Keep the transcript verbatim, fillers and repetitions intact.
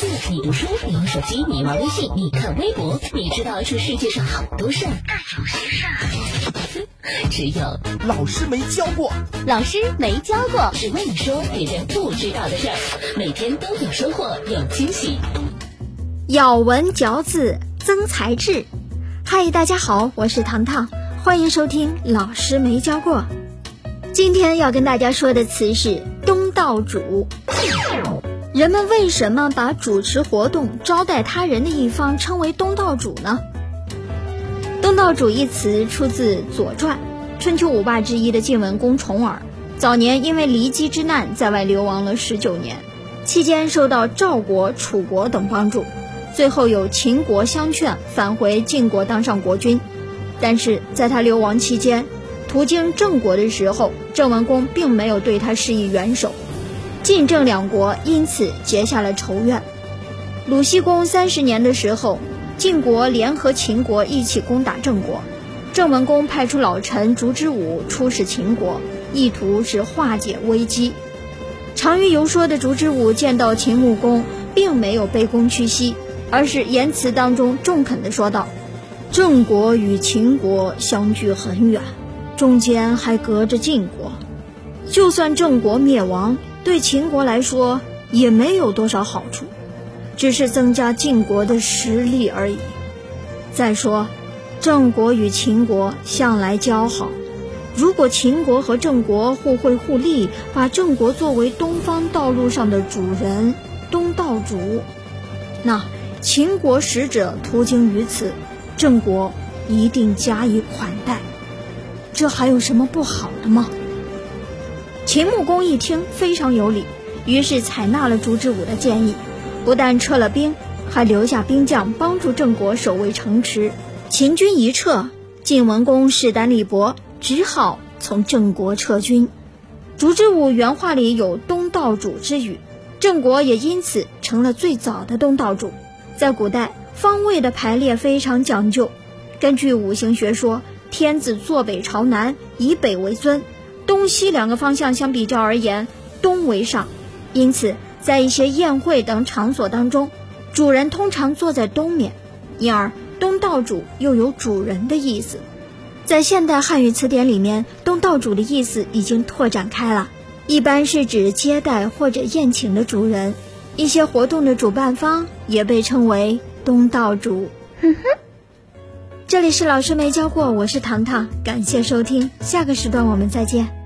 字，你读书，你玩手机，你玩微信，你看微博，你知道这世界上好多事儿，但有些事儿只有老师没教过，老师没教过，只为你说别人不知道的事儿，每天都有收获，有惊喜。咬文嚼字增才智。嗨，大家好，我是糖糖，欢迎收听老师没教过。今天要跟大家说的词是东道主。人们为什么把主持活动招待他人的一方称为东道主呢？东道主一词出自《左传》，春秋五霸之一的晋文公重耳早年因为骊姬之难在外流亡了十九年，期间受到赵国、楚国等帮助，最后有秦国相劝返回晋国当上国君。但是在他流亡期间，途经郑国的时候，郑文公并没有对他施以援手，晋郑两国因此结下了仇怨。鲁僖公三十年的时候，晋国联合秦国一起攻打郑国，郑文公派出老臣烛之武出使秦国，意图是化解危机。常于游说的烛之武见到秦穆公，并没有卑躬屈膝，而是言辞当中中肯地说道：“郑国与秦国相距很远，中间还隔着晋国，就算郑国灭亡，对秦国来说也没有多少好处，只是增加晋国的实力而已。再说，郑国与秦国向来交好，如果秦国和郑国互惠互利，把郑国作为东方道路上的主人、东道主，那秦国使者途经于此，郑国一定加以款待。这还有什么不好的吗？”秦穆公一听非常有理，于是采纳了烛之武的建议，不但撤了兵，还留下兵将帮助郑国守卫城池。秦军一撤，晋文公势单力薄，只好从郑国撤军。烛之武原话里有东道主之语，郑国也因此成了最早的东道主。在古代，方位的排列非常讲究，根据五行学说，天子坐北朝南，以北为尊，东西两个方向相比较而言，东为上，因此在一些宴会等场所当中，主人通常坐在东面，因而东道主又有主人的意思。在现代汉语词典里面，东道主的意思已经拓展开了，一般是指接待或者宴请的主人，一些活动的主办方也被称为东道主。哼哼。这里是老师没教过，我是糖糖，感谢收听，下个时段我们再见。